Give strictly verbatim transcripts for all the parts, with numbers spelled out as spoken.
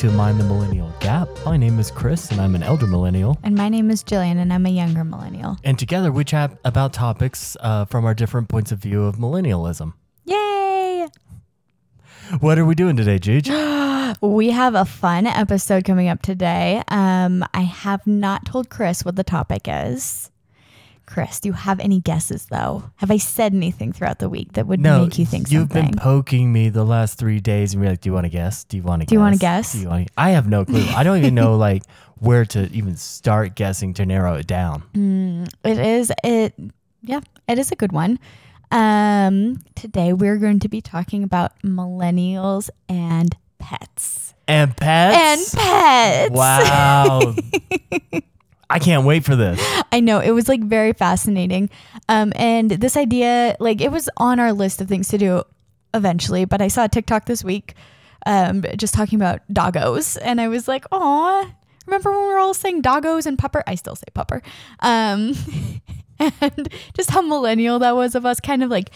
to Mind the Millennial Gap. My name is Chris, and I'm an elder millennial. And my name is Jillian, and I'm a younger millennial. And together we chat about topics uh, from our different points of view of millennialism. Yay! What are we doing today, Gigi? We have a fun episode coming up today. Um, I have not told Chris what the topic is. Chris, do you have any guesses, though? Have I said anything throughout the week that would no, make you think something? No, you've been poking me the last three days and be like, do you want to guess? Do you want to guess? Do you want to guess? Do you want to... I have no clue. I don't even know like where to even start guessing to narrow it down. Mm, it is. It. Yeah, it is a good one. Um, today, we're going to be talking about millennials and pets. And pets? And pets. Wow. I can't wait for this. I know. It was like very fascinating. Um, and this idea, like it was on our list of things to do eventually, but I saw a TikTok this week um, just talking about doggos. And I was like, aw, remember when we were all saying doggos and pupper? I still say pupper. Um, and just how millennial that was of us, kind of like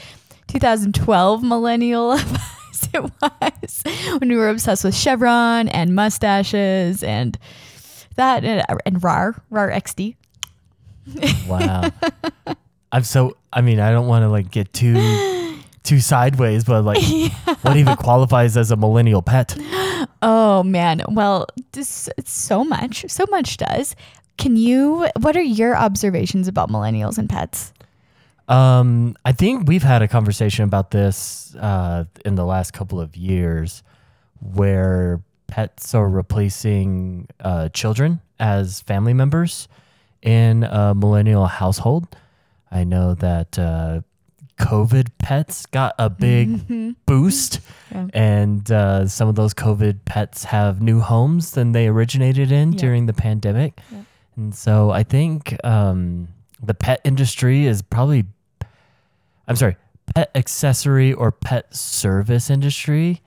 twenty twelve millennial of us it was when we were obsessed with Chevron and mustaches and... That and, and R A R, R A R X D. Wow. I'm so, I mean, I don't want to like get too, too sideways, but like yeah. What even qualifies as a millennial pet? Oh man. Well, this, so much, so much does. Can you, what are your observations about millennials and pets? Um, I think we've had a conversation about this uh, in the last couple of years where pets are replacing uh, children as family members in a millennial household. I know that uh, COVID pets got a big mm-hmm. boost, yeah. and uh, some of those COVID pets have new homes than they originated in yeah. during the pandemic. Yeah. And so I think um, the pet industry is probably, I'm sorry, pet accessory or pet service industry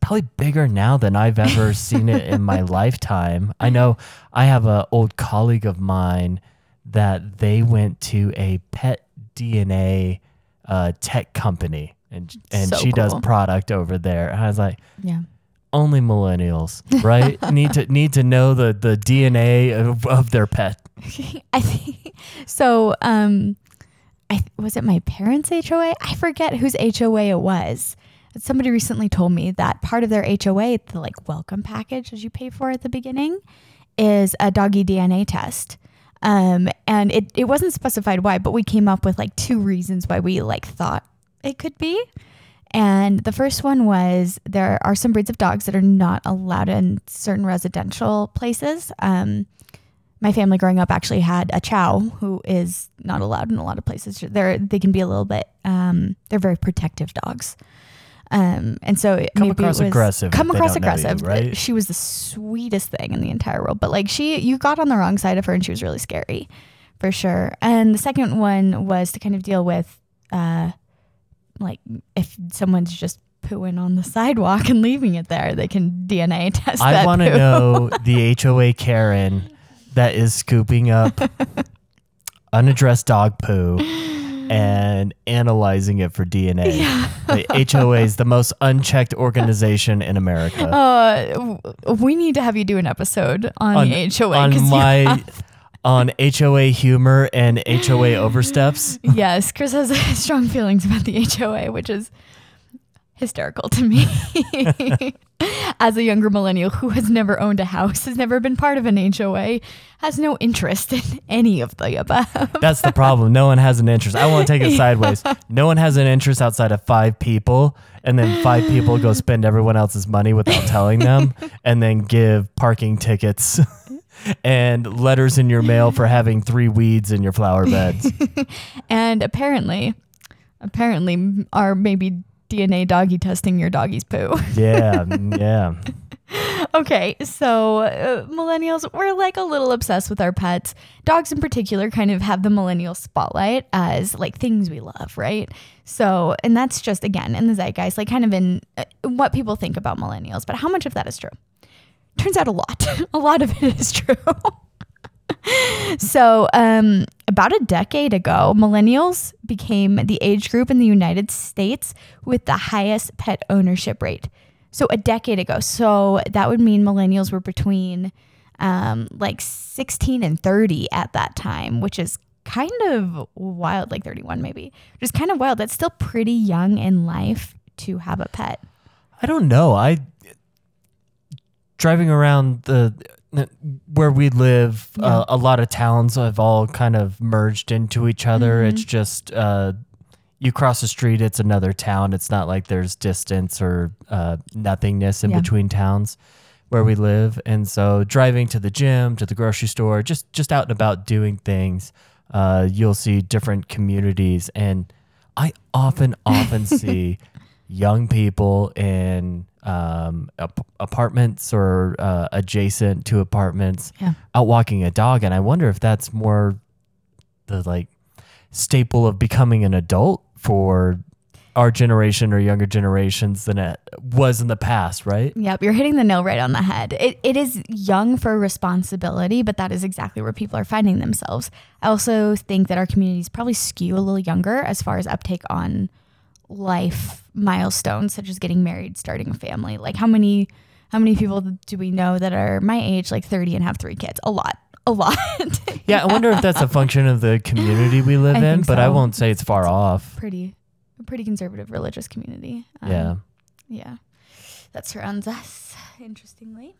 probably bigger now than I've ever seen it in my lifetime. I know I have an old colleague of mine that they went to a pet D N A uh, tech company, and and so she cool. does product over there. And I was like, yeah, only millennials, right? need to need to know the the D N A of, of their pet. I think so. Um, I was it my parents' H O A? I forget whose H O A it was. Somebody recently told me that part of their H O A, the like welcome package as you pay for at the beginning, is a doggy D N A test. Um, and it, it wasn't specified why, but we came up with like two reasons why we like thought it could be. And the first one was there are some breeds of dogs that are not allowed in certain residential places. Um, my family growing up actually had a chow who is not allowed in a lot of places. They're, they can be a little bit, um, they're very protective dogs. Um, and so it come maybe across it was aggressive. Come across aggressive. You, right? She was the sweetest thing in the entire world, but like she, you got on the wrong side of her, and she was really scary, for sure. And the second one was to kind of deal with, uh, like if someone's just pooing on the sidewalk and leaving it there, they can D N A test. I want to know the H O A Karen that is scooping up unaddressed dog poo and analyzing it for D N A. Yeah. The H O A is the most unchecked organization in America. Uh, we need to have you do an episode on, on the H O A. On my have... on H O A humor and H O A oversteps. Yes, Chris has strong feelings about the H O A, which is hysterical to me. As a younger millennial who has never owned a house, has never been part of an H O A, has no interest in any of the above. That's the problem. No one has an interest. I want to take it yeah. sideways. No one has an interest outside of five people, and then five people go spend everyone else's money without telling them, and then give parking tickets and letters in your mail for having three weeds in your flower beds. And apparently, apparently are maybe... D N A doggy testing your doggy's poo. Yeah, yeah. Okay, so uh, millennials, we're like a little obsessed with our pets. Dogs in particular kind of have the millennial spotlight as like things we love, right? So, and that's just, again, in the zeitgeist, like kind of in uh, what people think about millennials, but how much of that is true? Turns out a lot. A lot of it is true. So um, about a decade ago, millennials became the age group in the United States with the highest pet ownership rate. So a decade ago. So that would mean millennials were between um, like sixteen and thirty at that time, which is kind of wild, like thirty-one maybe, which is kind of wild. That's still pretty young in life to have a pet. I don't know. I driving around the where we live, yeah. uh, a lot of towns have all kind of merged into each other. Mm-hmm. It's just uh, you cross the street, it's another town. It's not like there's distance or uh, nothingness in yeah. between towns where we live. And so driving to the gym, to the grocery store, just just out and about doing things, uh, you'll see different communities. And I often, often see young people in um, ap- apartments or uh, adjacent to apartments yeah. out walking a dog. And I wonder if that's more the like staple of becoming an adult for our generation or younger generations than it was in the past, right? Yep, you're hitting the nail right on the head. It It is young for responsibility, but that is exactly where people are finding themselves. I also think that our communities probably skew a little younger as far as uptake on life milestones, such as getting married, starting a family. Like how many how many people do we know that are my age, like thirty and have three kids? A lot. A lot. yeah, I wonder if that's a function of the community we live I in, but so. I won't say it's far it's off. Pretty a pretty conservative religious community. Um, yeah. Yeah. That surrounds us, interestingly.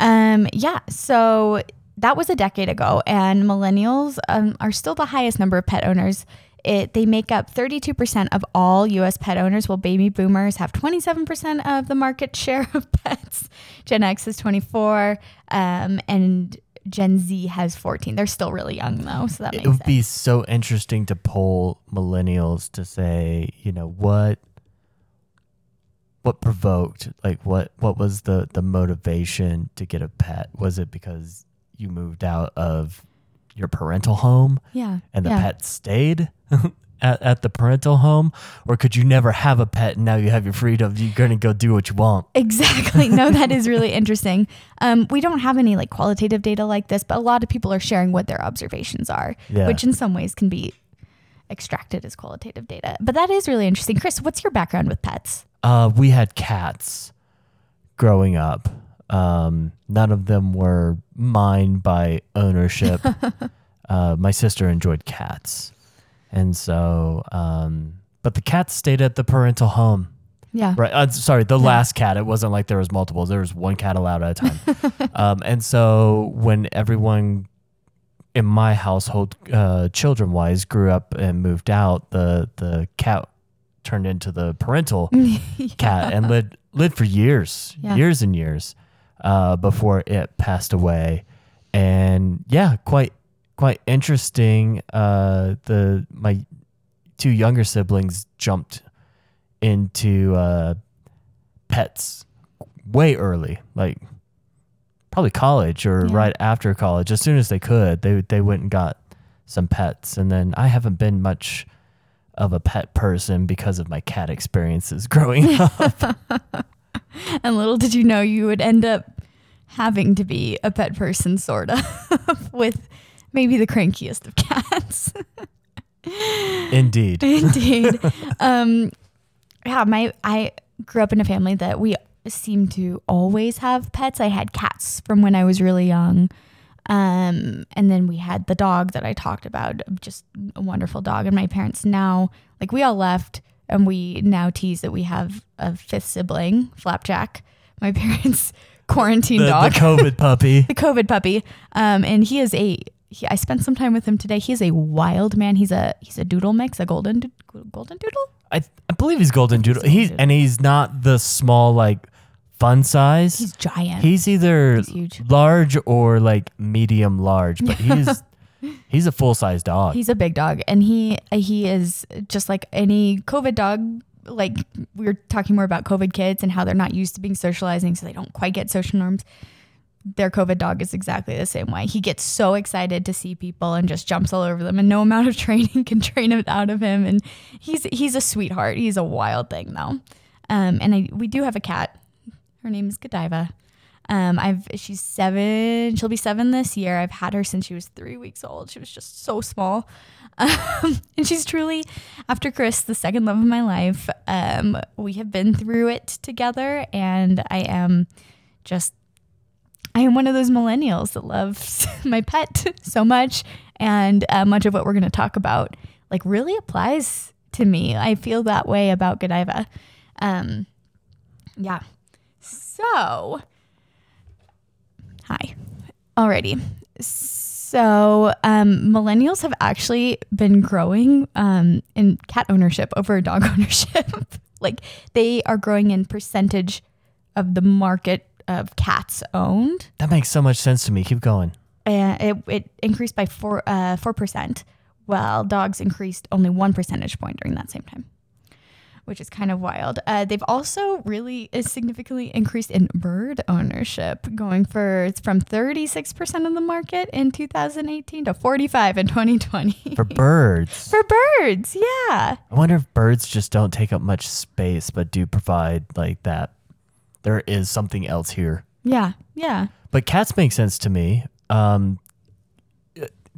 Um yeah, so that was a decade ago, and millennials um, are still the highest number of pet owners. It, they make up thirty-two percent of all U S pet owners, while baby boomers have twenty-seven percent of the market share of pets. Gen X is twenty-four, um, and Gen Z has fourteen. They're still really young, though, so that it makes sense. It would be so interesting to poll millennials to say, you know, what what provoked, like what, what was the, the motivation to get a pet? Was it because you moved out of your parental home yeah, and the yeah. pet stayed at, at the parental home? Or could you never have a pet and now you have your freedom? You're going to go do what you want. Exactly. No, that is really interesting. Um, we don't have any like qualitative data like this, but a lot of people are sharing what their observations are, yeah. which in some ways can be extracted as qualitative data. But that is really interesting. Chris, what's your background with pets? Uh, we had cats growing up. Um, none of them were mine by ownership. uh, my sister enjoyed cats. And so, um, but the cats stayed at the parental home. Yeah. Right. Uh, sorry. The yeah. last cat, it wasn't like there was multiples. There was one cat allowed at a time. um, and so when everyone in my household, uh, children wise grew up and moved out, the, the cat turned into the parental yeah. cat and lived, lived for years, yeah. years and years. Uh, before it passed away. And yeah, quite quite interesting. Uh, the my two younger siblings jumped into uh, pets way early, like probably college or yeah. right after college. As soon as they could, they they went and got some pets. And then I haven't been much of a pet person because of my cat experiences growing up. And little did you know you would end up having to be a pet person, sort of, with maybe the crankiest of cats. Indeed. Indeed. um, yeah, my I grew up in a family that we seem to always have pets. I had cats from when I was really young. Um, and then we had the dog that I talked about, just a wonderful dog. And my parents now, like we all left. And we now tease that we have a fifth sibling, Flapjack, my parents' quarantine the, dog. The COVID puppy. the COVID puppy. Um, and he is a, he, I spent some time with him today. He is a wild man. He's a he's a doodle mix, a golden do, golden doodle? I, I believe he's golden doodle. He's, and he's not the small, like, fun size. He's giant. He's either he's huge. large or, like, medium large. But he's... He's a full-size dog. He's a big dog, and he he is just like any COVID dog. Like we were talking more about COVID kids and how they're not used to being socializing, so they don't quite get social norms. Their COVID dog is exactly the same way. He gets so excited to see people and just jumps all over them, and no amount of training can train it out of him. And he's he's a sweetheart. He's a wild thing, though. Um, and I, we do have a cat. Her name is Godiva. Um, I've she's seven. She'll be seven this year. I've had her since she was three weeks old. She was just so small. Um, and she's truly, after Chris, the second love of my life. Um, we have been through it together, and I am just, I am one of those millennials that loves my pet so much. And uh, much of what we're going to talk about, like, really applies to me. I feel that way about Godiva. Um, yeah. So... Hi. Alrighty. So um, millennials have actually been growing um, in cat ownership over dog ownership. Like, they are growing in percentage of the market of cats owned. That makes so much sense to me. Keep going. Uh, it, it increased by four, uh, four percent, while dogs increased only one percentage point during that same time, which is kind of wild. Uh, they've also really significantly increased in bird ownership, going for it's from thirty-six percent of the market in two thousand eighteen to forty-five in twenty twenty. For birds. For birds, yeah. I wonder if birds just don't take up much space, but do provide, like, that. There is something else here. Yeah, yeah. But cats make sense to me. Um,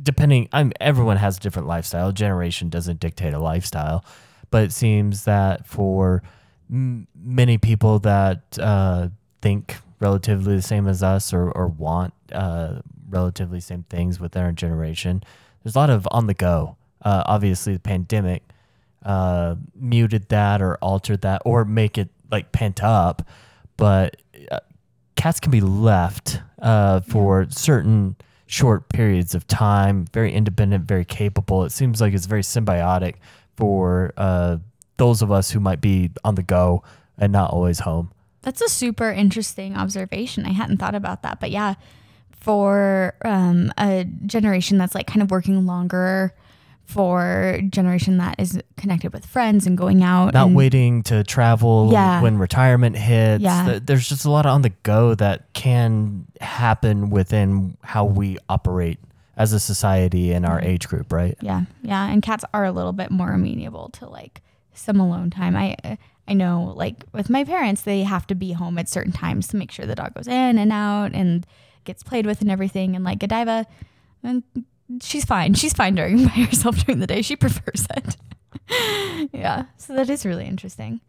depending, I'm everyone has a different lifestyle. Generation doesn't dictate a lifestyle. But it seems that for m- many people that uh, think relatively the same as us or, or want uh, relatively same things with their generation, there's a lot of on the go. Uh, obviously, the pandemic uh, muted that or altered that or make it, like, pent up. But uh, cats can be left uh, for certain short periods of time, very independent, very capable. It seems like it's very symbiotic for uh, those of us who might be on the go and not always home. That's a super interesting observation. I hadn't thought about that. But yeah, for um, a generation that's, like, kind of working longer, for generation that is connected with friends and going out. Not and, waiting to travel yeah. when retirement hits. Yeah. There's just a lot on the go that can happen within how we operate as a society in our age group, right? Yeah, yeah. And cats are a little bit more amenable to, like, some alone time. I I know, like, with my parents, they have to be home at certain times to make sure the dog goes in and out and gets played with and everything. And, like, Godiva, and she's fine. She's fine during by herself during the day. She prefers it. Yeah, so that is really interesting.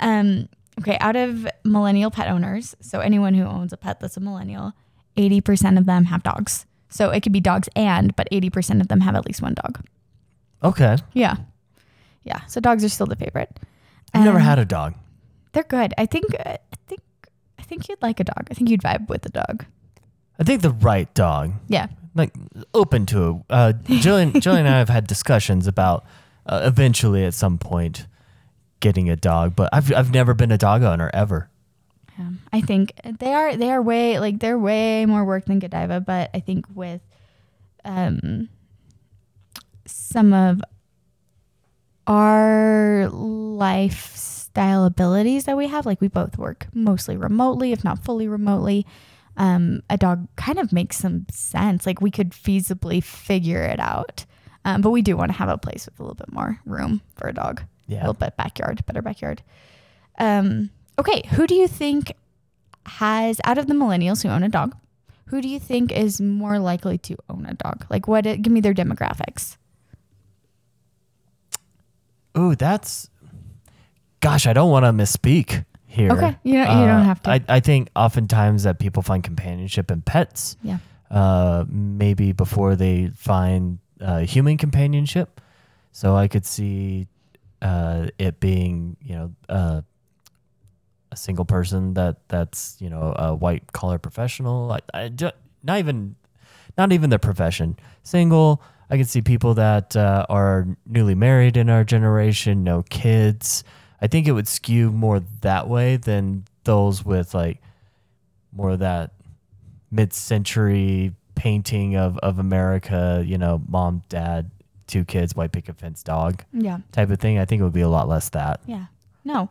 Um, okay, out of millennial pet owners, so anyone who owns a pet that's a millennial, eighty percent of them have dogs. So it could be dogs and, but eighty percent of them have at least one dog. Okay. Yeah. Yeah. So dogs are still the favorite. I've um, never had a dog. They're good. I think, I think, I think you'd like a dog. I think you'd vibe with a dog. I think the right dog. Yeah. Like, open to it. Uh, Jillian, Jillian and I have had discussions about uh, eventually at some point getting a dog, but I've, I've never been a dog owner ever. I think they are they are way like they're way more work than Godiva, but I think with um, some of our lifestyle abilities that we have, like, we both work mostly remotely, if not fully remotely, um, a dog kind of makes some sense. Like, we could feasibly figure it out, um, but we do want to have a place with a little bit more room for a dog. Yeah, a little bit backyard, better backyard. Um. Okay, who do you think has, out of the millennials who own a dog, who do you think is more likely to own a dog? Like, what? Give me their demographics. Oh, that's, gosh, I don't want to misspeak here. Okay, you don't, uh, you don't have to. I, I think oftentimes that people find companionship in pets. Yeah. Uh, maybe before they find uh, human companionship. So I could see uh, it being, you know, uh, a single person that that's, you know, a white collar professional, I, I do, not even, not even their profession, single. I can see people that uh, are newly married in our generation, no kids. I think it would skew more that way than those with, like, more of that mid-century painting of, of America, you know, mom, dad, two kids, white picket fence, dog, yeah, type of thing. I think it would be a lot less that. Yeah. No.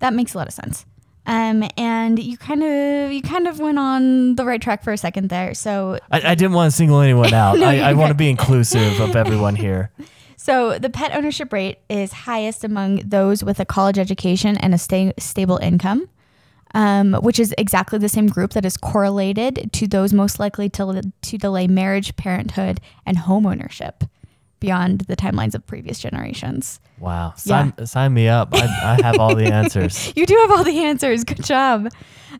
That makes a lot of sense. Um, and you kind of you kind of went on the right track for a second there. So I, I didn't want to single anyone out. no, I, I want to be inclusive of everyone here. So the pet ownership rate is highest among those with a college education and a sta- stable income. um, which is exactly the same group that is correlated to those most likely to, to delay marriage, parenthood, and homeownership beyond the timelines of previous generations. Wow. Sign, yeah. sign me up. I, I have all the answers. You do have all the answers. Good job.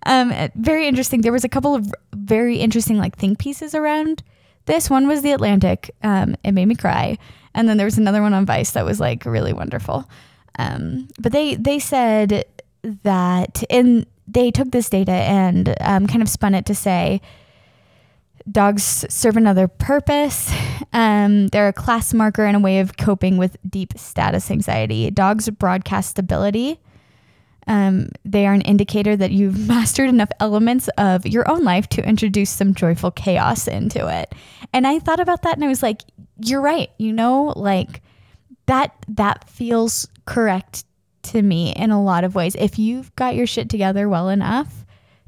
Um, very interesting. There was a couple of very interesting like think pieces around this. One was The Atlantic. Um, it made me cry. And then there was another one on Vice that was like really wonderful. Um, but they, they said that, and they took this data and um, kind of spun it to say, dogs serve another purpose. Um, they're a class marker and a way of coping with deep status anxiety. Dogs broadcast stability. Um, they are an indicator that you've mastered enough elements of your own life to introduce some joyful chaos into it. And I thought about that and I was like, you're right. You know, like that, that feels correct to me in a lot of ways. If you've got your shit together well enough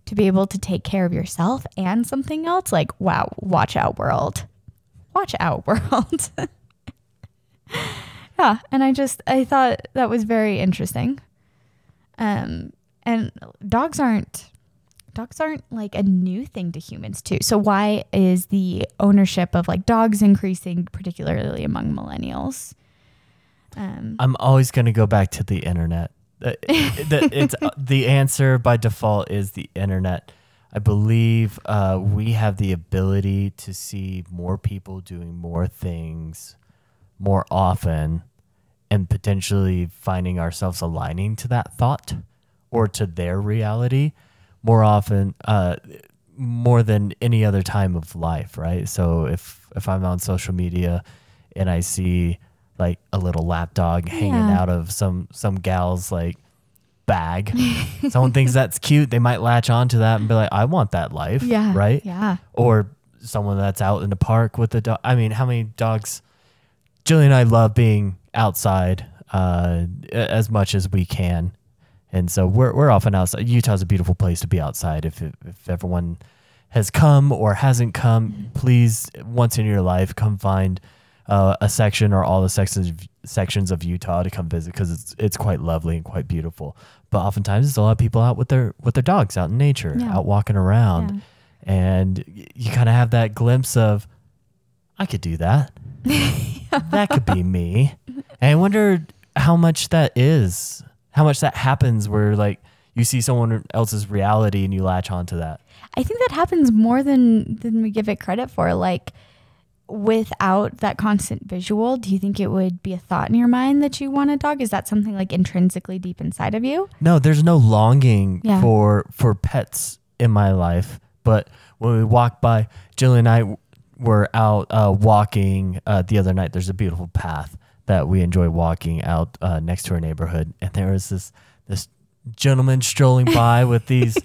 to be able to take care of yourself and something else, like, wow, watch out world, watch out world. Yeah. And I just, I thought that was very interesting. Um, and dogs aren't, dogs aren't like a new thing to humans too. So why is the ownership of like dogs increasing, particularly among millennials? Um, I'm always going to go back to the internet. Uh, the, it's, uh, the answer by default is the internet. I believe uh, we have the ability to see more people doing more things more often and potentially finding ourselves aligning to that thought or to their reality more often, uh, more than any other time of life, right? So if, if I'm on social media and I see like a little lap dog hanging yeah. out of some, some gal's like bag. Someone thinks that's cute. They might latch onto that and be like, I want that life. Yeah. Right. Yeah. Or someone that's out in the park with a dog. I mean, how many dogs? Jillian and I love being outside uh, as much as we can. And so we're, we're often outside. Utah's a beautiful place to be outside. If, if everyone has come or hasn't come, please once in your life, come find Uh, a section or all the sections sections of Utah to come visit, because it's it's quite lovely and quite beautiful. But oftentimes there's a lot of people out with their with their dogs out in nature, yeah. out walking around, yeah. and you kind of have that glimpse of, I could do that. That could be me. And I wonder how much that is, how much that happens where like you see someone else's reality and you latch onto that. I think that happens more than than we give it credit for. Like, without that constant visual, do you think it would be a thought in your mind that you want a dog? Is that something like intrinsically deep inside of you? No, there's no longing yeah. for for pets in my life. But when we walk by, Jillian and I were out uh, walking uh, the other night. There's a beautiful path that we enjoy walking out uh, next to our neighborhood. And there was this this gentleman strolling by with these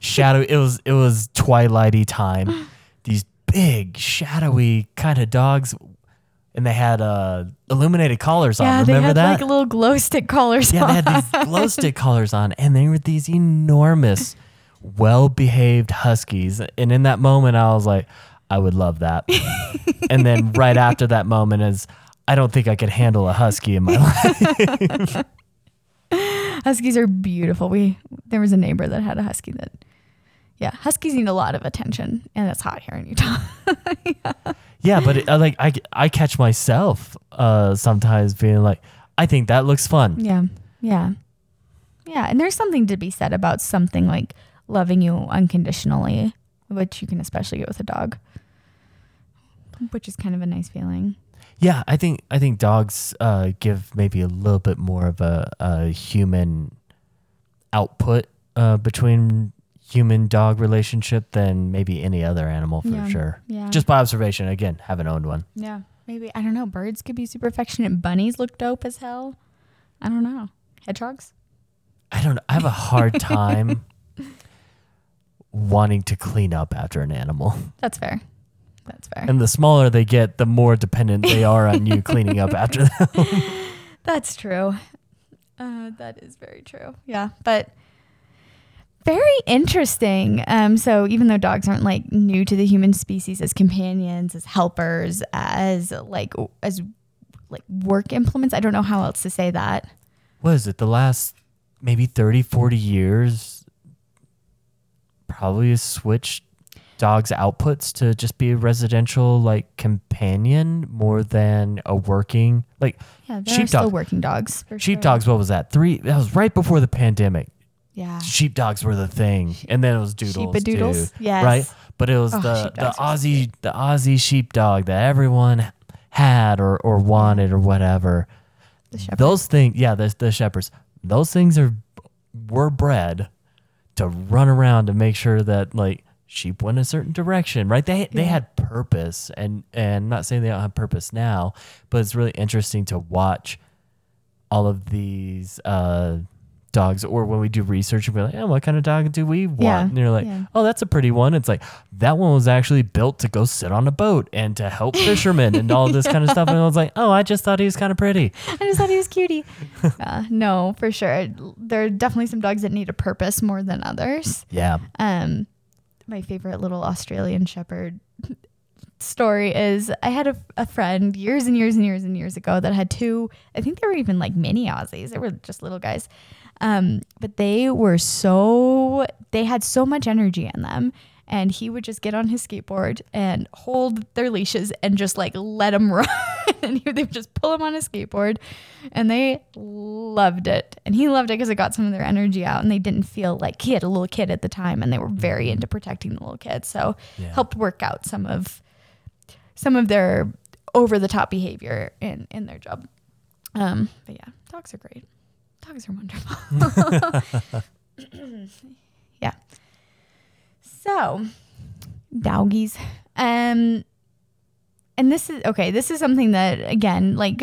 shadow. It was, it was twilighty time. These big, shadowy kind of dogs, and they had uh, illuminated collars yeah, on. Remember that? Yeah, they had that? Like little glow stick collars yeah, on. Yeah, they had these glow stick collars on, and they were these enormous, well-behaved huskies. And in that moment, I was like, I would love that. And then right after that moment is, I don't think I could handle a husky in my life. Huskies are beautiful. We There was a neighbor that had a husky that... Yeah, huskies need a lot of attention, and it's hot here in Utah. yeah. yeah, but it, like I, I catch myself uh, sometimes being like, I think that looks fun. Yeah, yeah, yeah. And there's something to be said about something like loving you unconditionally, which you can especially get with a dog, which is kind of a nice feeling. Yeah, I think I think dogs uh, give maybe a little bit more of a, a human output uh, between. Human dog relationship than maybe any other animal for yeah, sure. Yeah. Just by observation. Again, haven't owned one. Yeah. Maybe, I don't know. Birds could be super affectionate. Bunnies look dope as hell. I don't know. Hedgehogs? I don't know. I have a hard time wanting to clean up after an animal. That's fair. That's fair. And the smaller they get, the more dependent they are on you cleaning up after them. That's true. Uh, that is very true. Yeah. But... very interesting. Um, so even though dogs aren't like new to the human species as companions, as helpers, as like as like work implements, I don't know how else to say that. What is it? The last maybe thirty, forty years, probably switch dogs' outputs to just be a residential like companion more than a working like yeah, there sheepdog. Are still working dogs. For sheepdogs, sure. What was that? Three. That was right before the pandemic. Yeah, sheepdogs were the thing, and then it was doodles. Sheepadoodles, too, yes. Right, but it was oh, the the Aussie the Aussie sheepdog that everyone had or or wanted or whatever. The shepherds. Those things, yeah, the the shepherds. Those things are were bred to run around to make sure that like sheep went a certain direction, right? They yeah. they had purpose, and and I'm not saying they don't have purpose now, but it's really interesting to watch all of these. Uh, dogs, or when we do research and we're like, oh, what kind of dog do we want? Yeah, and you're like, yeah. oh, that's a pretty one. It's like, that one was actually built to go sit on a boat and to help fishermen and all this yeah. kind of stuff. And I was like, oh, I just thought he was kind of pretty. I just thought he was cutie. uh, no, for sure. There are definitely some dogs that need a purpose more than others. Yeah. Um, my favorite little Australian Shepherd story is I had a, a friend years and years and years and years ago that had two, I think they were even like mini Aussies. They were just little guys. Um, but they were so, they had so much energy in them, and he would just get on his skateboard and hold their leashes and just like let them run, and he, they would just pull him on his skateboard, and they loved it. And he loved it because it got some of their energy out, and they didn't feel like, he had a little kid at the time, and they were very into protecting the little kid. So yeah. helped work out some of, some of their over the top behavior in, in their job. Um, but yeah, dogs are great. Dogs are wonderful. yeah. So, doggies. Um, and this is, okay, this is something that, again, like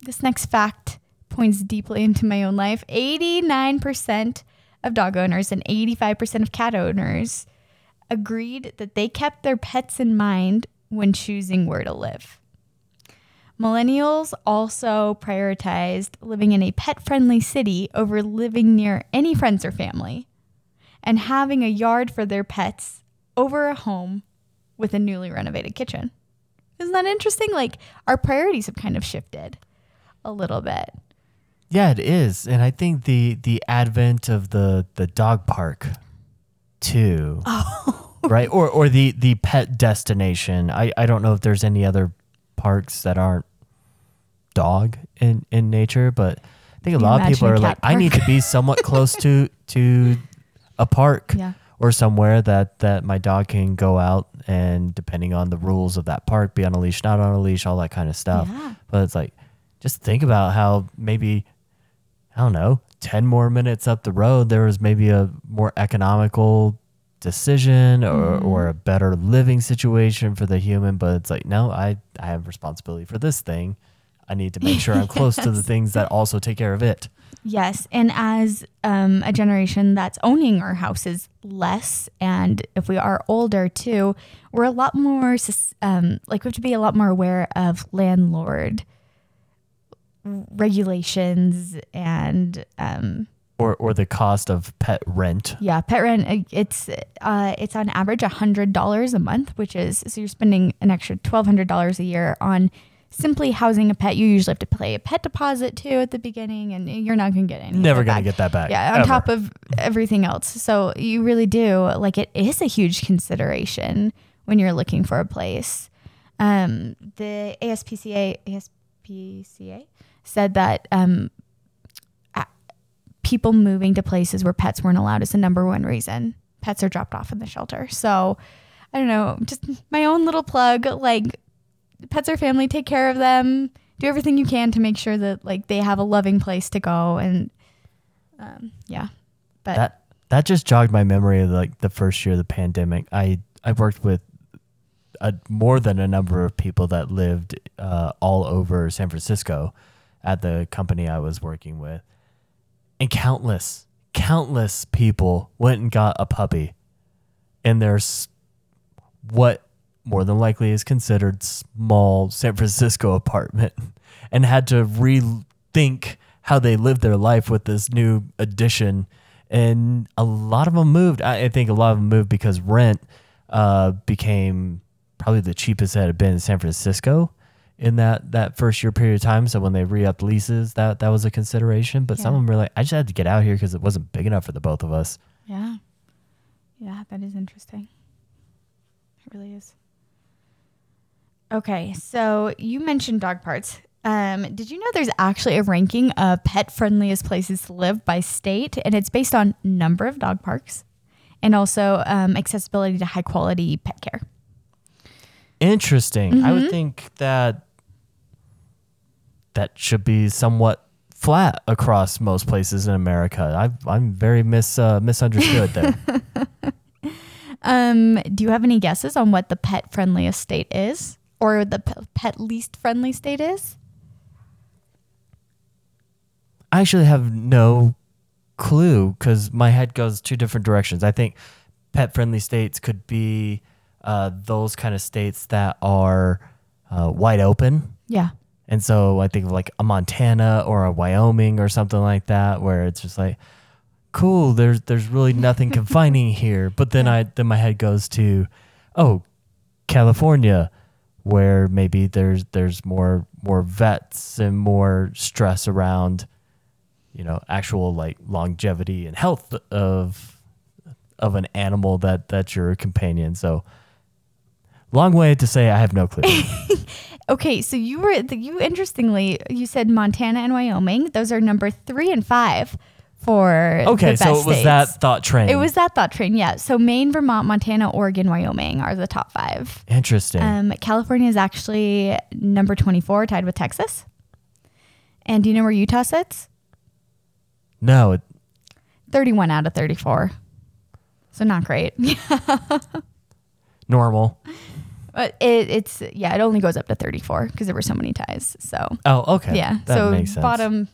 this next fact points deeply into my own life. eighty-nine percent of dog owners and eighty-five percent of cat owners agreed that they kept their pets in mind when choosing where to live. Millennials also prioritized living in a pet-friendly city over living near any friends or family, and having a yard for their pets over a home with a newly renovated kitchen. Isn't that interesting? Like, our priorities have kind of shifted a little bit. Yeah, it is. And I think the the advent of the, the dog park, too. Oh. Right? Or or the, the pet destination. I, I don't know if there's any other parks that aren't dog in, in nature, but I think a lot of people are like, park? I need to be somewhat close to to a park yeah. or somewhere that, that my dog can go out and, depending on the rules of that park, be on a leash, not on a leash, all that kind of stuff. Yeah. But it's like, just think about how maybe, I don't know, ten more minutes up the road, there was maybe a more economical decision or, mm. or a better living situation for the human, but it's like, no, I, I have responsibility for this thing. I need to make sure I'm yes. close to the things that also take care of it. Yes. And as um, a generation that's owning our houses less, and if we are older too, we're a lot more, um, like we have to be a lot more aware of landlord regulations and, um, Or, or the cost of pet rent. Yeah, pet rent. It's uh, it's on average a hundred dollars a month, which is, so you're spending an extra twelve hundred dollars a year on simply housing a pet. You usually have to pay a pet deposit too at the beginning, and you're not going to get any. Never going to get that back. Yeah, on ever. Top of everything else. So you really do, like, it is a huge consideration when you're looking for a place. Um, the A S P C A said that. Um, People moving to places where pets weren't allowed is the number one reason pets are dropped off in the shelter. So I don't know, just my own little plug, like, pets are family, take care of them, do everything you can to make sure that, like, they have a loving place to go. And um, yeah, but that, that just jogged my memory of, like, the first year of the pandemic. I, I worked with a, more than a number of people that lived uh, all over San Francisco at the company I was working with. And countless, countless people went and got a puppy. And there's what more than likely is considered small San Francisco apartment, and had to rethink how they lived their life with this new addition. And a lot of them moved. I think a lot of them moved because rent uh, became probably the cheapest that had been in San Francisco in that, that first year period of time. So when they re-upped leases, that, that was a consideration. But yeah. some of them were like, I just had to get out here because it wasn't big enough for the both of us. Yeah. Yeah, that is interesting. It really is. Okay, so you mentioned dog parts. Um, did you know there's actually a ranking of pet-friendliest places to live by state, and it's based on number of dog parks and also um, accessibility to high-quality pet care. Interesting. Mm-hmm. I would think that that should be somewhat flat across most places in America. I've, I'm very mis uh, misunderstood there. um, do you have any guesses on what the pet-friendliest state is, or the p- pet least friendly state is? I actually have no clue because my head goes two different directions. I think pet-friendly states could be uh, those kind of states that are uh, wide open. Yeah. And so I think of like a Montana or a Wyoming or something like that, where it's just like, cool, there's there's really nothing confining here. But then I then my head goes to, oh, California, where maybe there's there's more more vets and more stress around, you know, actual like longevity and health of of an animal that that's your companion. So long way to say I have no clue. Okay, so you were you interestingly you said Montana and Wyoming. Those are number three and five for okay. The best so it was states. That thought train. It was that thought train. Yeah. So Maine, Vermont, Montana, Oregon, Wyoming are the top five. Interesting. Um, California is actually number twenty-four, tied with Texas. And do you know where Utah sits? No. It, thirty-one out of thirty-four. So not great. Normal. But it, it's, yeah, it only goes up to thirty-four because there were so many ties. So. Oh, okay. Yeah. That so makes sense. bottom,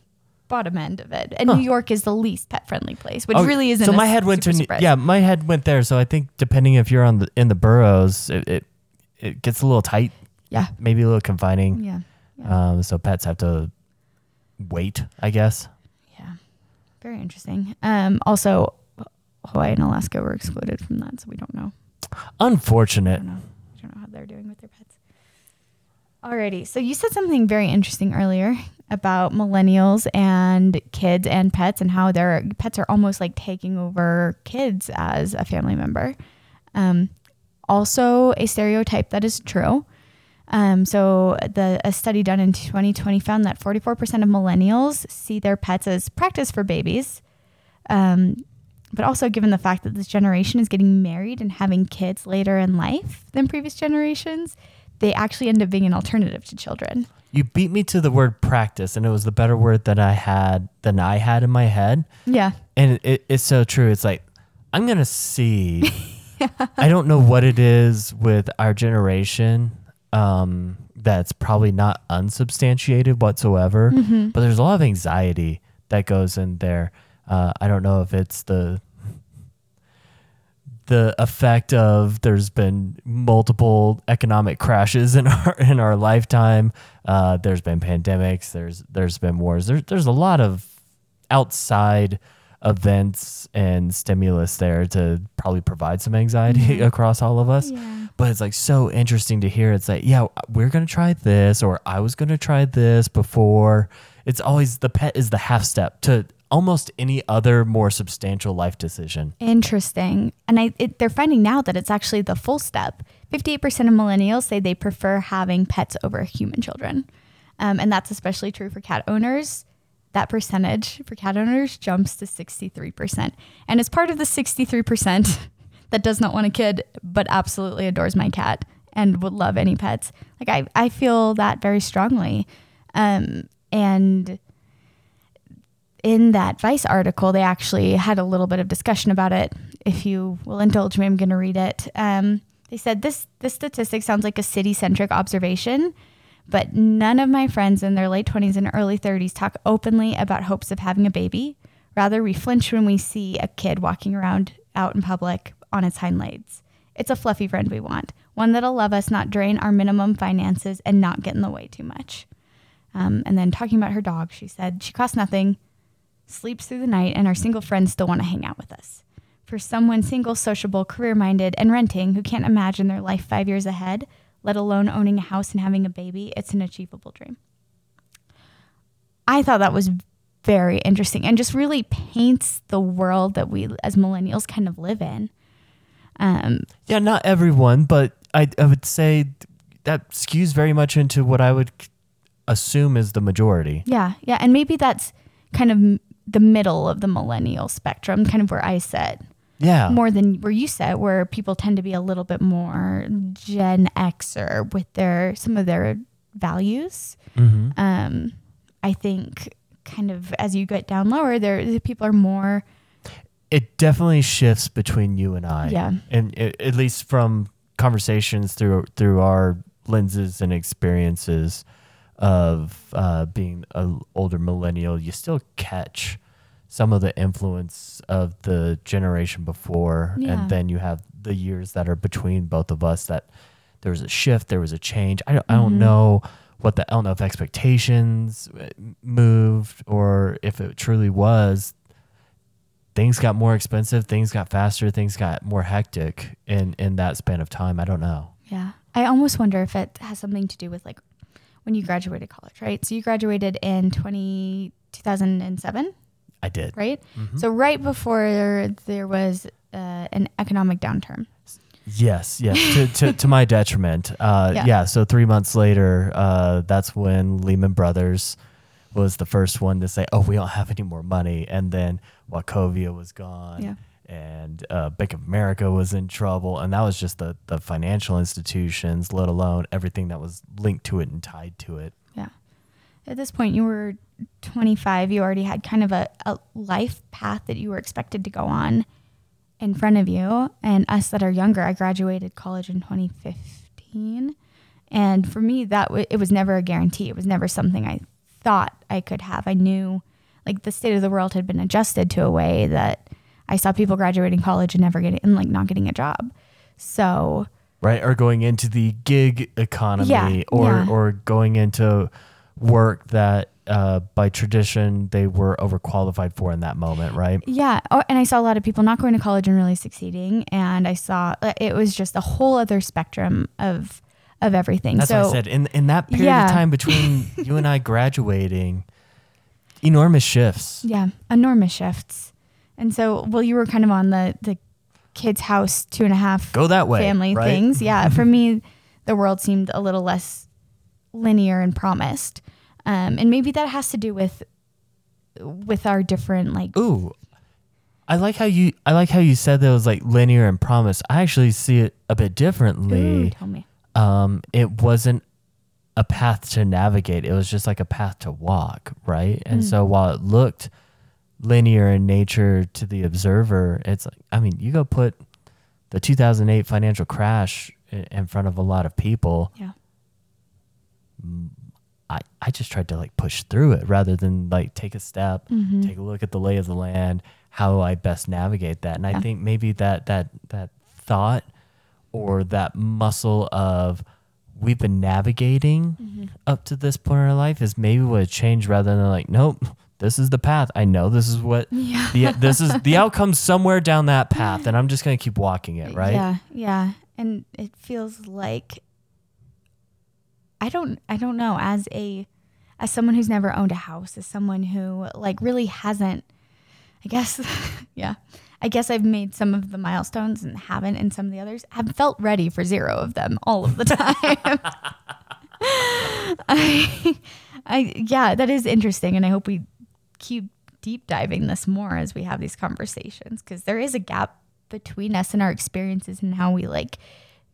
bottom end of it. And huh. New York is the least pet friendly place, which oh, really isn't. So my a head went to, surprise. Yeah, my head went there. So I think depending if you're on the, in the boroughs, it, it, it gets a little tight. Yeah. Maybe a little confining. Yeah. yeah. Um, so pets have to wait, I guess. Yeah. Very interesting. Um, also Hawaii and Alaska were excluded from that. So we don't know. Unfortunate. I don't know. I don't know how they're doing with their pets. Alrighty. So you said something very interesting earlier about millennials and kids and pets and how their pets are almost like taking over kids as a family member. Um, also a stereotype that is true. Um, so the a study done in twenty twenty found that forty-four percent of millennials see their pets as practice for babies. Um But also given the fact that this generation is getting married and having kids later in life than previous generations, they actually end up being an alternative to children. You beat me to the word practice, and it was the better word that I had than I had in my head. Yeah. And it, it, it's so true. It's like, I'm going to see. Yeah. I don't know what it is with our generation um, that's probably not unsubstantiated whatsoever, mm-hmm. but there's a lot of anxiety that goes in there. Uh, I don't know if it's the the effect of there's been multiple economic crashes in our in our lifetime. Uh, there's been pandemics. There's there's been wars. There's there's a lot of outside events and stimulus there to probably provide some anxiety mm-hmm. across all of us. Yeah. But it's like so interesting to hear. It's like, yeah, we're gonna try this, or I was gonna try this before. It's always the pet is the half step to almost any other more substantial life decision. Interesting. And I, it, they're finding now that it's actually the full step. fifty-eight percent of millennials say they prefer having pets over human children. Um, and that's especially true for cat owners. That percentage for cat owners jumps to sixty-three percent. And as part of the sixty-three percent that does not want a kid, but absolutely adores my cat and would love any pets. Like I, I feel that very strongly. Um, and in that Vice article, they actually had a little bit of discussion about it. If you will indulge me, I'm going to read it. Um, they said, this this statistic sounds like a city-centric observation, but none of my friends in their late twenties and early thirties talk openly about hopes of having a baby. Rather, we flinch when we see a kid walking around out in public on its hind legs. It's a fluffy friend we want, one that'll love us, not drain our minimum finances, and not get in the way too much. Um, and then talking about her dog, she said, she costs nothing, sleeps through the night, and our single friends still want to hang out with us. For someone single, sociable, career-minded, and renting who can't imagine their life five years ahead, let alone owning a house and having a baby, it's an achievable dream. I thought that was very interesting and just really paints the world that we as millennials kind of live in. Um, yeah, not everyone, but I, I would say that skews very much into what I would assume is the majority. Yeah, yeah. And maybe that's kind of the middle of the millennial spectrum, kind of where I sit. Yeah. More than where you sit, where people tend to be a little bit more Gen Xer with their some of their values. Mm-hmm. Um, I think kind of as you get down lower, there the people are more... It definitely shifts between you and I. Yeah. And it, at least from conversations through through our lenses and experiences of uh, being an older millennial, you still catch some of the influence of the generation before. Yeah. And then you have the years that are between both of us that there was a shift, there was a change. I don't, mm-hmm. I don't know what the, I don't know if expectations moved or if it truly was. Things got more expensive, things got faster, things got more hectic in, in that span of time. I don't know. Yeah. I almost wonder if it has something to do with like when you graduated college, right? So you graduated in twenty, two thousand seven? I did. Right? Mm-hmm. So right before there was uh, an economic downturn. Yes, yes. to, to to my detriment. Uh, yeah. yeah. So three months later, uh, that's when Lehman Brothers was the first one to say, oh, we don't have any more money. And then Wachovia was gone. Yeah. And uh, Bank of America was in trouble. And that was just the, the financial institutions, let alone everything that was linked to it and tied to it. Yeah. At this point, you were twenty-five. You already had kind of a, a life path that you were expected to go on in front of you. And us that are younger, I graduated college in twenty fifteen. And for me, that w- it was never a guarantee. It was never something I thought I could have. I knew like the state of the world had been adjusted to a way that I saw people graduating college and never getting and like not getting a job. So right. Or going into the gig economy yeah, or, yeah. or going into work that uh, by tradition they were overqualified for in that moment. Right. Yeah. Oh, and I saw a lot of people not going to college and really succeeding. And I saw it was just a whole other spectrum of of everything. That's so, what I said. In in that period yeah. of time between you and I graduating, enormous shifts. Yeah, enormous shifts. And so, well, you were kind of on the, the kids' house, two and a half Go that way, family right? things. Yeah, for me, the world seemed a little less linear and promised. Um, and maybe that has to do with with our different like... Ooh, I like how you I like how you said that it was like linear and promised. I actually see it a bit differently. Ooh, tell me. Um, it wasn't a path to navigate. It was just like a path to walk, right? And mm. so while it looked linear in nature to the observer, it's like, I mean, you go put the two thousand eight financial crash in front of a lot of people. Yeah. I, I just tried to like push through it rather than like take a step, mm-hmm. take a look at the lay of the land, how I best navigate that. And yeah. I think maybe that, that, that thought or that muscle of we've been navigating mm-hmm. up to this point in our life is maybe what it changed rather than like, nope, this is the path. I know this is what, yeah. the, this is the outcome somewhere down that path and I'm just going to keep walking it, right? Yeah, yeah. And it feels like, I don't, I don't know, as a, as someone who's never owned a house, as someone who like really hasn't, I guess, yeah. I guess I've made some of the milestones and haven't, and some of the others have felt ready for zero of them all of the time. I, I, yeah, that is interesting. And I hope we keep deep diving this more as we have these conversations, because there is a gap between us and our experiences and how we like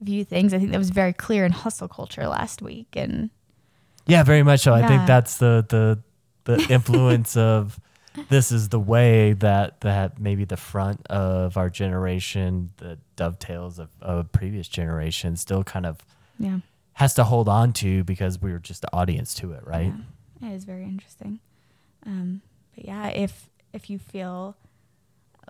view things. I think that was very clear in hustle culture last week. And yeah, very much so. Yeah. I think that's the, the, the influence of, this is the way that, that maybe the front of our generation, the dovetails of, of previous generation still kind of yeah. has to hold on to because we were just the audience to it, right? Yeah. It is very interesting. Um, but yeah, if if you feel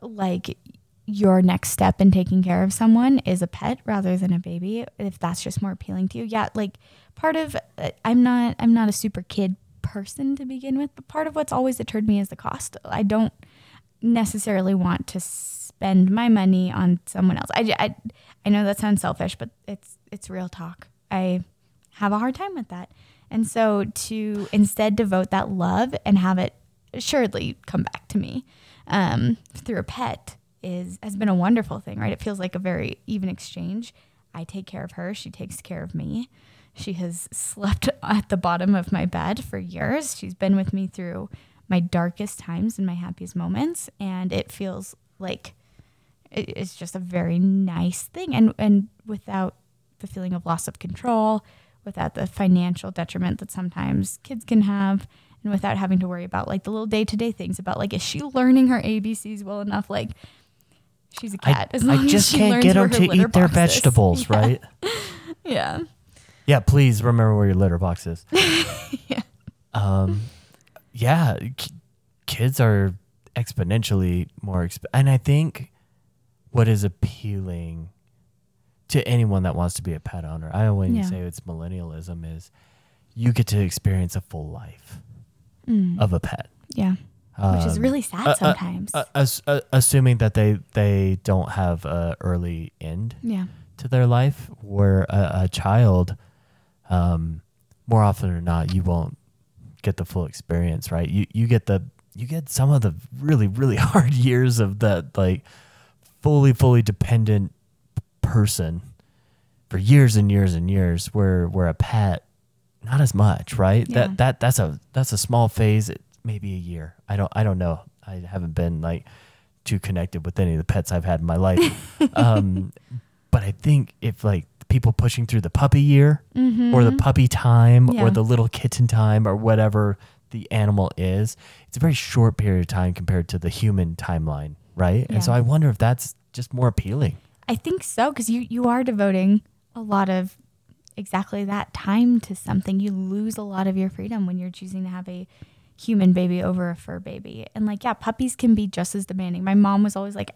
like your next step in taking care of someone is a pet rather than a baby, if that's just more appealing to you, yeah, like part of uh, I'm not I'm not a super kid person to begin with, but part of what's always deterred me is the cost. I don't necessarily want to spend my money on someone else. I, I, I know that sounds selfish, but it's it's real talk. I have a hard time with that. And so to instead devote that love and have it assuredly come back to me um, through a pet is has been a wonderful thing, right? It feels like a very even exchange. I take care of her. She takes care of me. She has slept at the bottom of my bed for years. She's been with me through my darkest times and my happiest moments. And it feels like it's just a very nice thing. And, and without the feeling of loss of control, without the financial detriment that sometimes kids can have, and without having to worry about like the little day-to-day things about like, is she learning her A B Cs well enough? Like, she's a cat. As long I just as can't get them to eat their vegetables, yeah. right? Yeah. Yeah, please remember where your litter box is. yeah. Um, yeah, k- kids are exponentially more... Exp- and I think what is appealing to anyone that wants to be a pet owner, I always yeah. say it's millennialism, is you get to experience a full life mm. of a pet. Yeah. Um, Which is really sad uh, sometimes. Uh, uh, uh, assuming that they, they don't have an early end. Yeah. to their life, where a, a child, um, more often than not, you won't get the full experience, right? You you get the you get some of the really really hard years of that like fully fully dependent person for years and years and years. Where where a pet, not as much, right? Yeah. That that that's a that's a small phase, maybe a year. I don't I don't know. I haven't been like too connected with any of the pets I've had in my life. Um, But I think if like people pushing through the puppy year mm-hmm. or the puppy time yeah. or the little kitten time or whatever the animal is, it's a very short period of time compared to the human timeline, right? Yeah. And so I wonder if that's just more appealing. I think so, because you, you are devoting a lot of exactly that time to something. You lose a lot of your freedom when you're choosing to have a human baby over a fur baby. And like, yeah, puppies can be just as demanding. My mom was always like,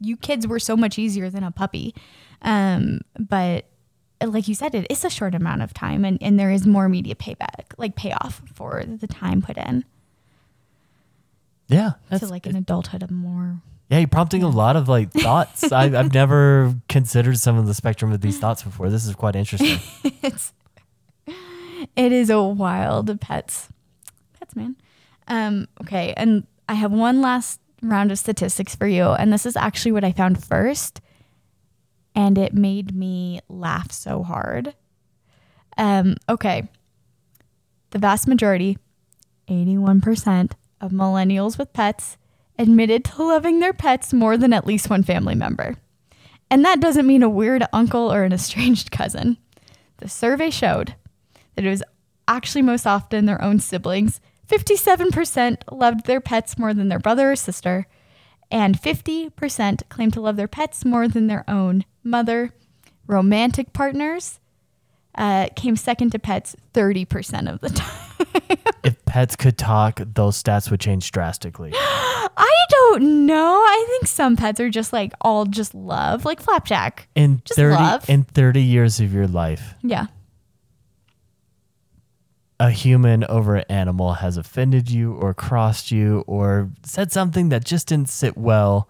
you kids were so much easier than a puppy. Um, but like you said, it is a short amount of time, and, and there is more immediate payback, like payoff for the time put in. Yeah. That's so like an adulthood of more. Yeah. You're prompting yeah. a lot of like thoughts. I, I've never considered some of the spectrum of these thoughts before. This is quite interesting. it's, it is a wild pets, pets, man. Um, okay. And I have one last round of statistics for you, and this is actually what I found first, and it made me laugh so hard. Um okay the vast majority, eighty-one percent of millennials with pets admitted to loving their pets more than at least one family member, and that doesn't mean a weird uncle or an estranged cousin. The survey showed that it was actually most often their own siblings. Fifty-seven percent loved their pets more than their brother or sister, and fifty percent claimed to love their pets more than their own mother. Romantic partners uh, came second to pets thirty percent of the time. If pets could talk, those stats would change drastically. I don't know. I think some pets are just like all just love, like Flapjack. In just thirty, love. In thirty years of your life. Yeah. A human over an animal has offended you or crossed you or said something that just didn't sit well,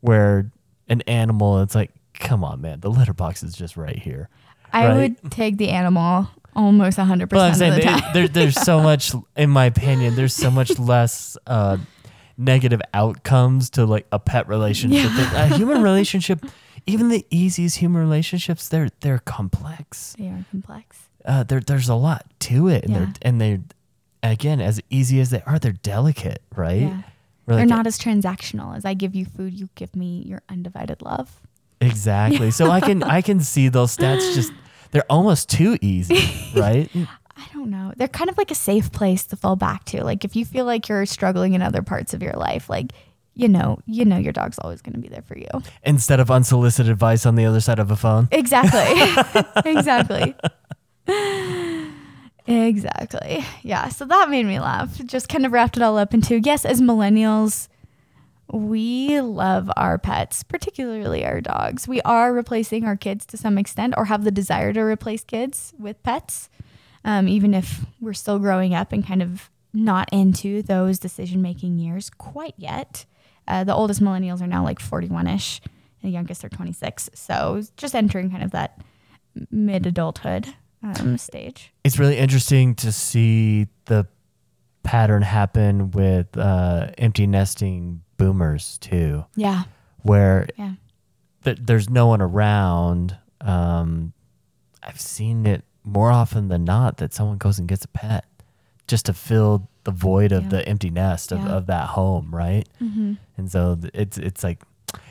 where an animal, it's like, come on, man, the litter box is just right here. I right? would take the animal almost one hundred percent well, I'm saying, of the time. There, there's so much, in my opinion, there's so much less uh, negative outcomes to like a pet relationship. Yeah. A human relationship, even the easiest human relationships, they're they're complex. They are complex. Uh, there, there's a lot to it, and yeah. they're and they're again, as easy as they are, they're delicate, right? Yeah. They're like, not as transactional as I give you food, you give me your undivided love. Exactly. So I can I can see those stats, just they're almost too easy, right? I don't know. They're kind of like a safe place to fall back to. Like if you feel like you're struggling in other parts of your life, like you know, you know your dog's always going to be there for you. Instead of unsolicited advice on the other side of a phone. Exactly. exactly. Exactly. Yeah. So that made me laugh. Just kind of wrapped it all up into, yes, as millennials, we love our pets, particularly our dogs. We are replacing our kids to some extent, or have the desire to replace kids with pets, um, even if we're still growing up and kind of not into those decision-making years quite yet. Uh, the oldest millennials are now like forty-one-ish, and the youngest are twenty-six. So just entering kind of that mid-adulthood Um, stage. It's really interesting to see the pattern happen with uh, empty nesting boomers too. Yeah. where yeah. th- there's no one around. Um, I've seen it more often than not that someone goes and gets a pet just to fill the void of yeah. the empty nest of, yeah. of that home, right? Mm-hmm. And so it's it's like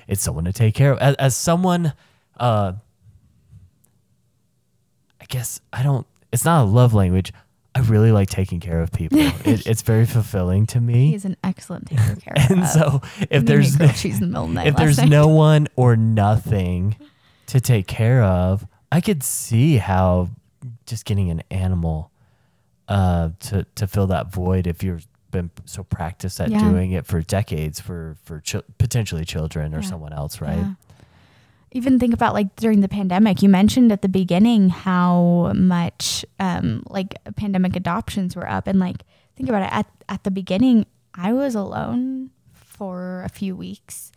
it's someone to take care of. As, as someone, uh, I guess I don't. It's not a love language. I really like taking care of people. it, it's very fulfilling to me. He's an excellent taker care of. And so if there's cheese in the middle of the night if there's night. no one or nothing to take care of, I could see how just getting an animal uh, to to fill that void, if you've been so practiced at yeah. doing it for decades for for chi- potentially children or yeah. someone else, right? Yeah. Even think about like during the pandemic, you mentioned at the beginning how much um, like pandemic adoptions were up, and like think about it at, at the beginning, I was alone for a few weeks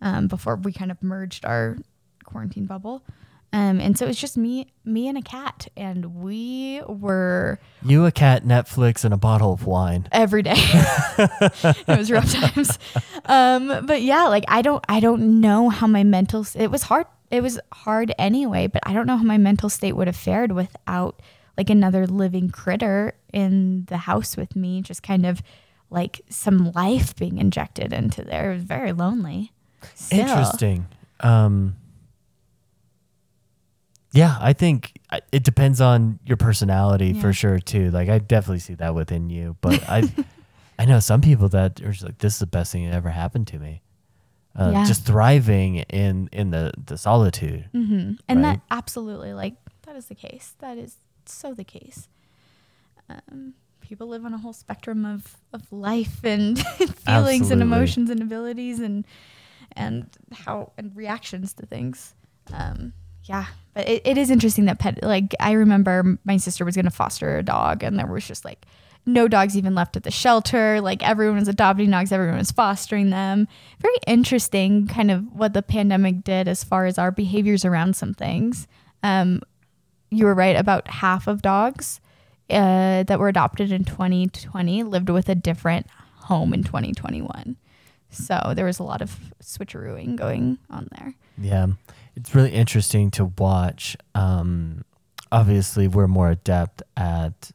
um, before we kind of merged our quarantine bubble. Um, and so it's just me, me and a cat, and we were you a cat, Netflix, and a bottle of wine every day. It was rough times, um, but yeah, like I don't, I don't know how my mental. It was hard. It was hard anyway, but I don't know how my mental state would have fared without like another living critter in the house with me, just kind of like some life being injected into there. It was very lonely. Still. Interesting. Um, Yeah, I think it depends on your personality yeah. for sure too. Like I definitely see that within you, but I, I know some people that are just like, this is the best thing that ever happened to me. Uh, yeah. Just thriving in in the the solitude, mm-hmm. and right? that absolutely like that is the case. That is so the case. Um, people live on a whole spectrum of of life and feelings absolutely. And emotions and abilities and and how and reactions to things. Um, Yeah, but it, it is interesting that pet, like I remember my sister was going to foster a dog, and there was just like no dogs even left at the shelter. Like everyone was adopting dogs, everyone was fostering them. Very interesting kind of what the pandemic did as far as our behaviors around some things. Um, you were right about half of dogs uh, that were adopted in twenty twenty lived with a different home in twenty twenty-one. So there was a lot of switcherooing going on there. Yeah. It's really interesting to watch. Um, obviously, we're more adept at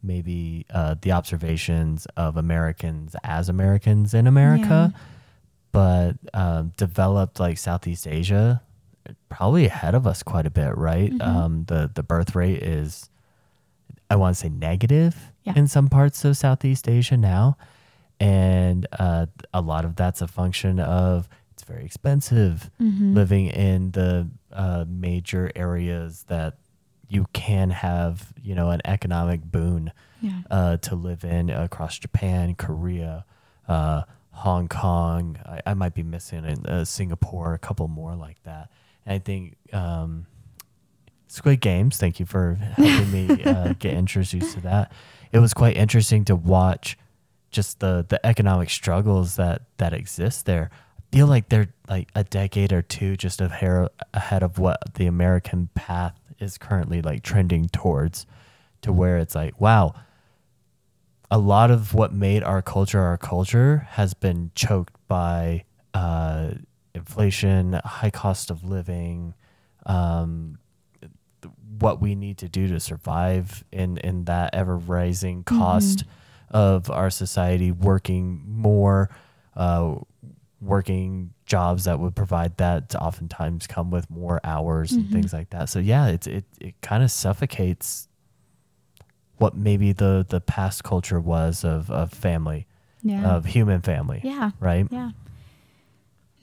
maybe uh, the observations of Americans as Americans in America, yeah. but um, developed like Southeast Asia, probably ahead of us quite a bit, right? Mm-hmm. Um, the, the birth rate is, I want to say negative yeah. in some parts of Southeast Asia now. And uh, a lot of that's a function of it's very expensive mm-hmm. living in the uh, major areas that you can have, you know, an economic boon yeah. uh, to live in across Japan, Korea, uh, Hong Kong. I, I might be missing it, uh, Singapore, a couple more like that. And I think um, Squid Games, thank you for helping me uh, get introduced to that. It was quite interesting to watch just the, the economic struggles that, that exist there. Feel like they're like a decade or two just ahead of what the American path is currently like trending towards, to where it's like, wow, a lot of what made our culture our culture has been choked by uh, inflation, high cost of living, um, what we need to do to survive in, in that ever-rising cost mm-hmm. of our society, working more, uh, working jobs that would provide that oftentimes come with more hours mm-hmm. and things like that. So yeah, it's, it, it kind of suffocates what maybe the, the past culture was of, of family, yeah. of human family. Yeah. Right. Yeah.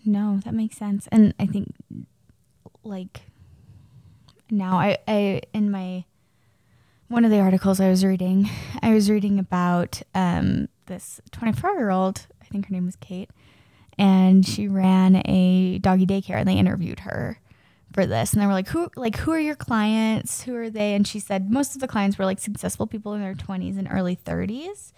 No, that makes sense. And I think like now I, I, in my, one of the articles I was reading, I was reading about, um, this twenty-four year old, I think her name was Kate. And she ran a doggy daycare, and they interviewed her for this. And they were like, who like, who are your clients? Who are they? And she said most of the clients were like successful people in their twenties and early thirties.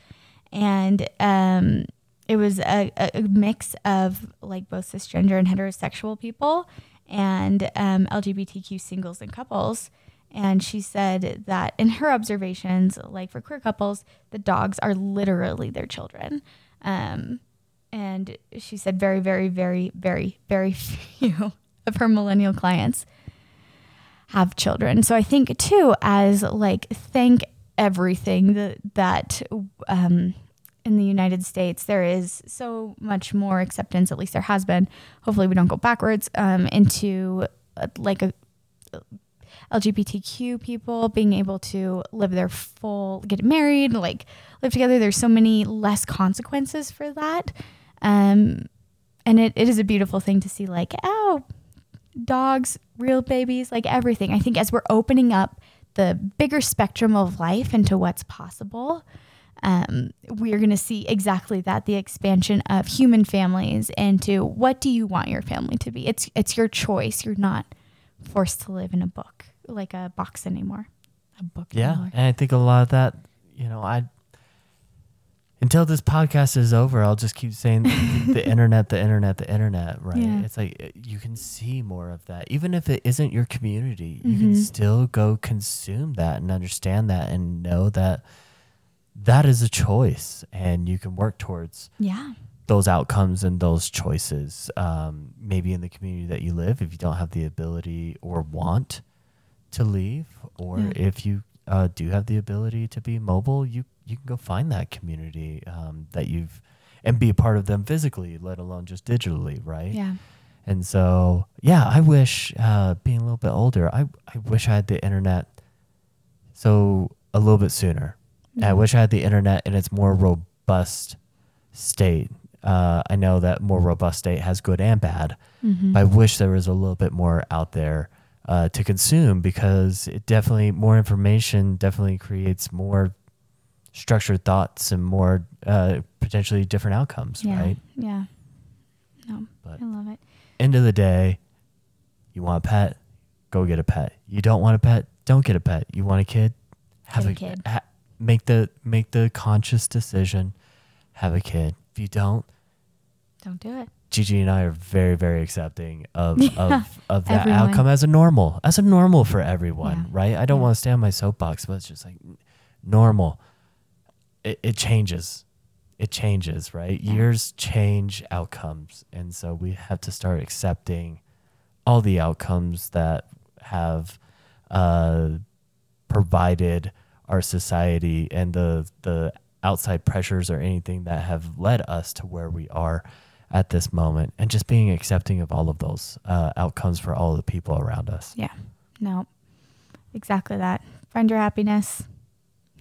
And um, it was a, a mix of like both cisgender and heterosexual people and um, L G B T Q singles and couples. And she said that in her observations, like for queer couples, the dogs are literally their children. Um And she said very, very, very, very, very few of her millennial clients have children. So I think too, as like, thank everything that, that um, in the United States, there is so much more acceptance, at least there has been, hopefully we don't go backwards, um, into uh, like a, uh, L G B T Q people being able to live their full, get married, like live together. There's so many less consequences for that. Um, and it, it is a beautiful thing to see, like, oh, dogs, real babies, like everything. I think as we're opening up the bigger spectrum of life into what's possible, um, we're going to see exactly that, the expansion of human families into what do you want your family to be? It's, it's your choice. You're not forced to live in a book, like a box anymore. A book. Yeah. Anymore. And I think a lot of that, you know, I, until this podcast is over, I'll just keep saying the, the internet, the internet, the internet, right? Yeah. It's like you can see more of that. Even if it isn't your community, mm-hmm. you can still go consume that and understand that and know that that is a choice and you can work towards yeah. those outcomes and those choices. Um, maybe in the community that you live, if you don't have the ability or want to leave, or yeah. if you uh, do have the ability to be mobile, you you can go find that community um, that you've and be a part of them physically, let alone just digitally, right? Yeah. And so, yeah, I wish uh, being a little bit older, I, I wish I had the internet so a little bit sooner. Yeah. I wish I had the internet in its more robust state. Uh, I know that more robust state has good and bad. Mm-hmm. But I wish there was a little bit more out there uh, to consume, because it definitely more information definitely creates more structured thoughts and more uh, potentially different outcomes, yeah, right? Yeah. No, but I love it. End of the day, you want a pet, go get a pet. You don't want a pet, don't get a pet. You want a kid, have get a kid. Ha- make the make the conscious decision, have a kid. If you don't, don't do it. Gigi and I are very, very accepting of yeah, of, of that everyone. outcome as a normal, as a normal for everyone, yeah. right? I don't yeah. want to stay on my soapbox, but it's just like normal. It, it changes. It changes, right? Yeah. Years change outcomes. And so we have to start accepting all the outcomes that have uh, provided our society and the the outside pressures or anything that have led us to where we are at this moment, and just being accepting of all of those uh, outcomes for all of the people around us. Yeah. No, exactly that. Find your happiness.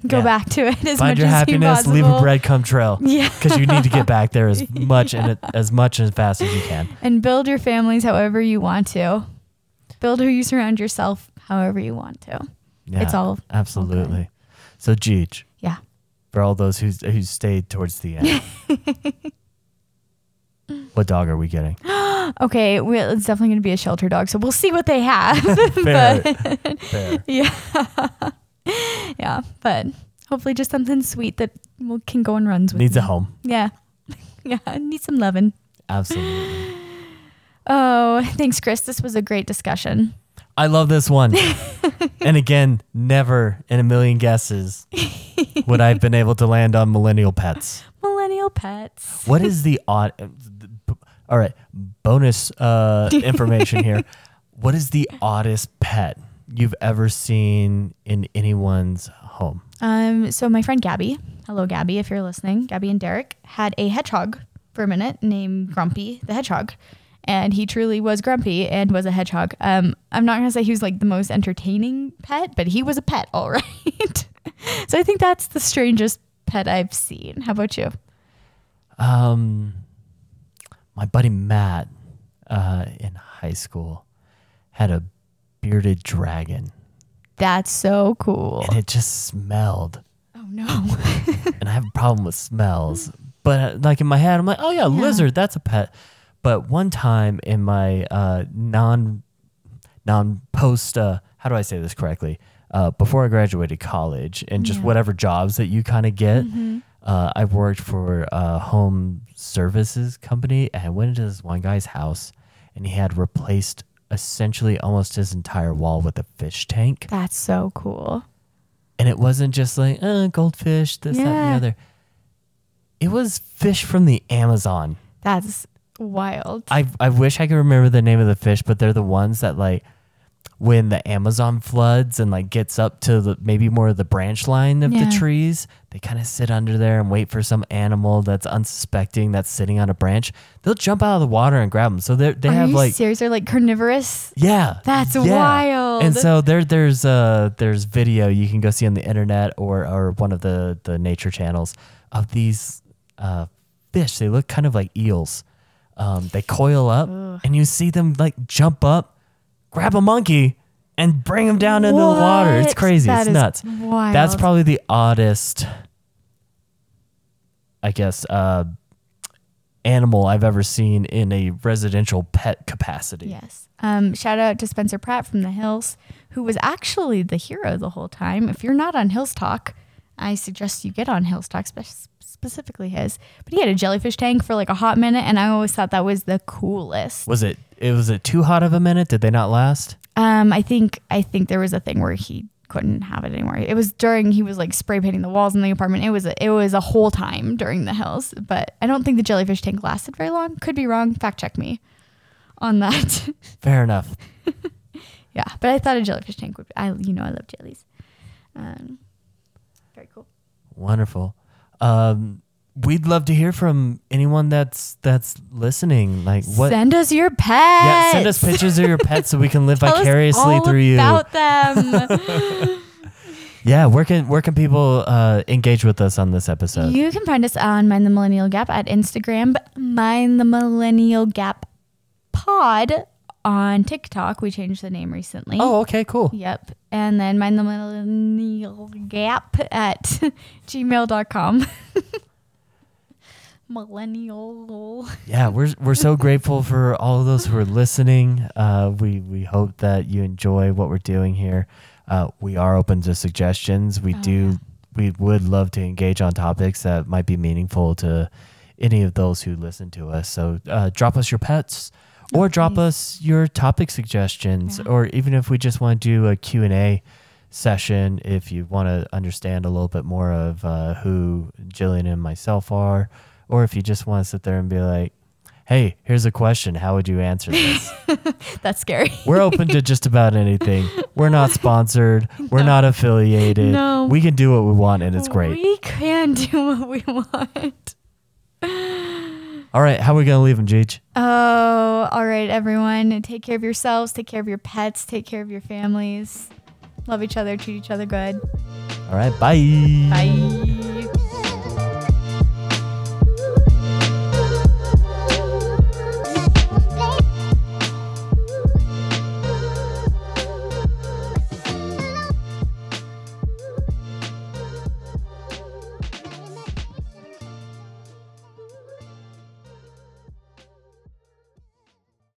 Go yeah. back to it as Find much as you Find your happiness, leave a breadcrumb trail. Yeah. Because you need to get back there as much yeah. and as much and as fast as you can. And build your families however you want to. Build who you surround yourself however you want to. Yeah, it's all absolutely. Okay. So Gigi. Yeah. For all those who who stayed towards the end. What dog are we getting? Okay, we, it's definitely going to be a shelter dog. So we'll see what they have. Fair. But, Fair. Yeah. Yeah, but hopefully just something sweet that will, can go on runs with. Needs me. A home. Yeah. Yeah, needs some loving. Absolutely. Oh, thanks, Chris. This was a great discussion. I love this one. And again, never in a million guesses would I have been able to land on millennial pets. Millennial pets. What is the odd... All right, bonus uh, information here. What is the oddest pet you've ever seen in anyone's home? Um, so my friend Gabby, hello Gabby, if you're listening, Gabby and Derek had a hedgehog for a minute named Grumpy the Hedgehog, and he truly was grumpy and was a hedgehog. Um, I'm not gonna say he was like the most entertaining pet, but he was a pet, all right. So I think that's the strangest pet I've seen. How about you? Um, my buddy Matt uh, in high school had a bearded dragon. That's so cool. And it just smelled. Oh no. And I have a problem with smells, but like in my head I'm like, oh yeah, yeah. lizard, that's a pet. But one time in my uh non non post uh how do I say this correctly uh before I graduated college and just yeah. whatever jobs that you kind of get, mm-hmm. uh I worked for a home services company, and I went into this one guy's house and he had replaced essentially almost his entire wall with a fish tank. That's so cool. And it wasn't just like, uh, goldfish, this, yeah. that, and the other. It was fish from the Amazon. That's wild. I I wish I could remember the name of the fish, but they're the ones that, like, when the Amazon floods and, like, gets up to the maybe more of the branch line of yeah. the trees, they kind of sit under there and wait for some animal that's unsuspecting that's sitting on a branch. They'll jump out of the water and grab them. So they they Are have you like serious? They're like carnivorous. Yeah, that's yeah. wild. And so there there's uh there's video you can go see on the internet or or one of the the nature channels of these uh fish. They look kind of like eels. Um, they coil up Ugh. and you see them, like, jump up, grab a monkey and bring him down into what? the water. It's crazy. That it's nuts. Wild. That's probably the oddest, I guess, uh, animal I've ever seen in a residential pet capacity. Yes. Um, shout out to Spencer Pratt from the Hills, who was actually the hero the whole time. If you're not on Hills Talk, I suggest you get on Hills Talk, spe- specifically his. But he had a jellyfish tank for like a hot minute, and I always thought that was the coolest. Was it? It was it too hot of a minute? Did they not last? Um, I think I think there was a thing where he couldn't have it anymore. It was during he was like spray painting the walls in the apartment. It was a, it was a whole time during the Hills, but I don't think the jellyfish tank lasted very long. Could be wrong. Fact check me on that. Fair enough. Yeah, but I thought a jellyfish tank would. I you know I love jellies. Um, very cool. Wonderful. Um. We'd love to hear from anyone that's that's listening. Like, what? Send us your pets. Yeah, send us pictures of your pets so we can live Tell vicariously us all through about you. About them. Yeah, where can where can people uh, engage with us on this episode? You can find us on Mind the Millennial Gap at Instagram, Mind the Millennial Gap Pod on TikTok. We changed the name recently. Oh, okay, cool. Yep, and then Mind the Millennial Gap at gmail dot com. Millennial. Yeah, we're we're so grateful for all of those who are listening. Uh, we we hope that you enjoy what we're doing here. Uh, we are open to suggestions. We oh, do. Yeah. We would love to engage on topics that might be meaningful to any of those who listen to us. So uh, drop us your pets, or okay. drop us your topic suggestions, yeah. or even if we just want to do a Q and A session, if you want to understand a little bit more of uh, who Jillian and myself are. Or if you just want to sit there and be like, hey, here's a question. How would you answer this? That's scary. We're open to just about anything. We're not sponsored. No. We're not affiliated. No. We can do what we want, and it's great. We can do what we want. All right. How are we going to leave them, Jeej? Oh, all right, everyone. Take care of yourselves. Take care of your pets. Take care of your families. Love each other. Treat each other good. All right. Bye. Bye.